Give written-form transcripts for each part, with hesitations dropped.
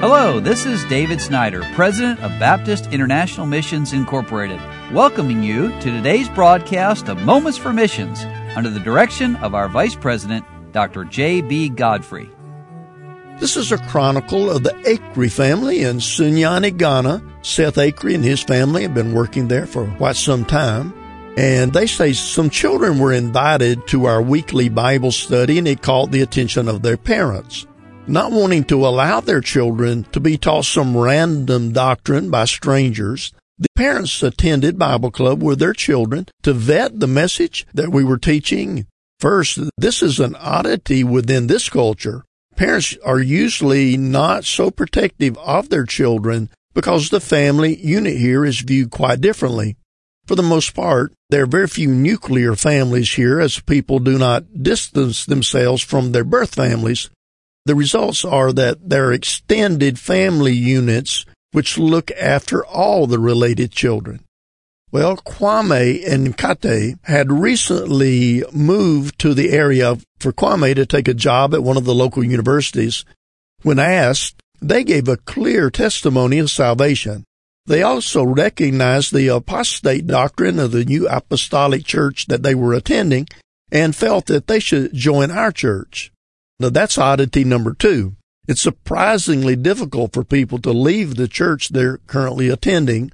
Hello, this is David Snyder, President of Baptist International Missions Incorporated, welcoming you to today's broadcast of Moments for Missions under the direction of our Vice President, Dr. J.B. Godfrey. This is a chronicle of the Akri family in Sunyani, Ghana. Seth Akri and his family have been working there for quite some time. And they say some children were invited to our weekly Bible study, and it caught the attention of their parents. Not wanting to allow their children to be taught some random doctrine by strangers, the parents attended Bible club with their children to vet the message that we were teaching. First, this is an oddity within this culture. Parents are usually not so protective of their children because the family unit here is viewed quite differently. For the most part, there are very few nuclear families here as people do not distance themselves from their birth families. The results are that there are extended family units which look after all the related children. Well, Kwame and Kate had recently moved to the area for Kwame to take a job at one of the local universities. When asked, they gave a clear testimony of salvation. They also recognized the apostate doctrine of the new apostolic church that they were attending and felt that they should join our church. Now, that's oddity number two. It's surprisingly difficult for people to leave the church they're currently attending.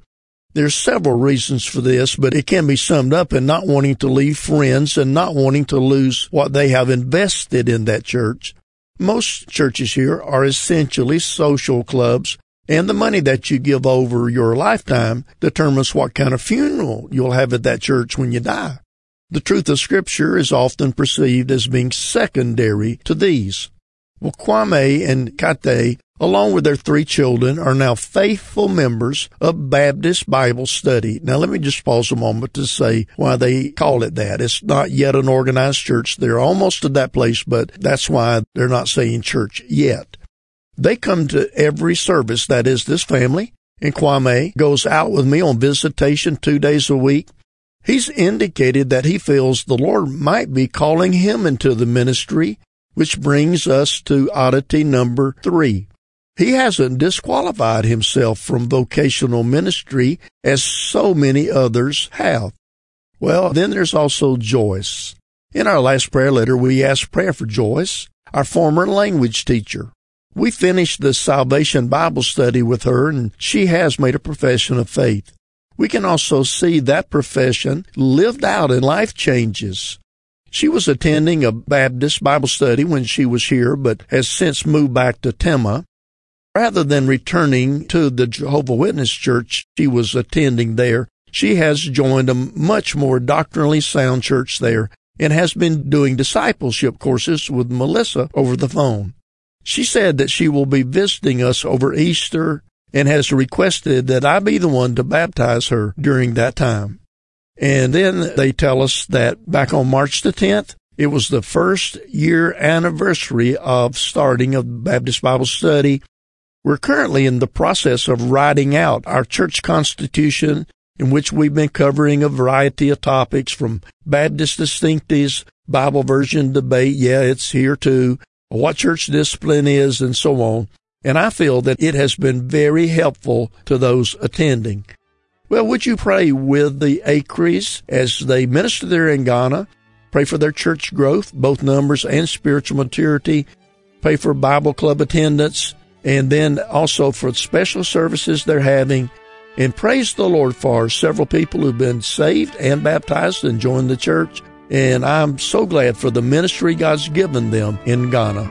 There's several reasons for this, but it can be summed up in not wanting to leave friends and not wanting to lose what they have invested in that church. Most churches here are essentially social clubs, and the money that you give over your lifetime determines what kind of funeral you'll have at that church when you die. The truth of Scripture is often perceived as being secondary to these. Well, Kwame and Kate, along with their three children, are now faithful members of Baptist Bible Study. Now, let me just pause a moment to say why they call it that. It's not yet an organized church. They're almost at that place, but that's why they're not saying church yet. They come to every service, that is, this family, and Kwame goes out with me on visitation 2 days a week. He's indicated that he feels the Lord might be calling him into the ministry, which brings us to oddity number three. He hasn't disqualified himself from vocational ministry as so many others have. Well, then there's also Joyce. In our last prayer letter, we asked prayer for Joyce, our former language teacher. We finished the Salvation Bible study with her, and she has made a profession of faith. We can also see that profession lived out in life changes. She was attending a Baptist Bible study when she was here, but has since moved back to Tema. Rather than returning to the Jehovah Witness church she was attending there, she has joined a much more doctrinally sound church there and has been doing discipleship courses with Melissa over the phone. She said that she will be visiting us over Easter and has requested that I be the one to baptize her during that time. And then they tell us that back on March the 10th, it was the first year anniversary of starting of Baptist Bible Study. We're currently in the process of writing out our church constitution, in which we've been covering a variety of topics from Baptist distinctives, Bible version debate, yeah, it's here too, what church discipline is, and so on. And I feel that it has been very helpful to those attending. Well, would you pray with the Acres as they minister there in Ghana? Pray for their church growth, both numbers and spiritual maturity. Pray for Bible club attendance, and then also for special services they're having. And praise the Lord for several people who've been saved and baptized and joined the church. And I'm so glad for the ministry God's given them in Ghana.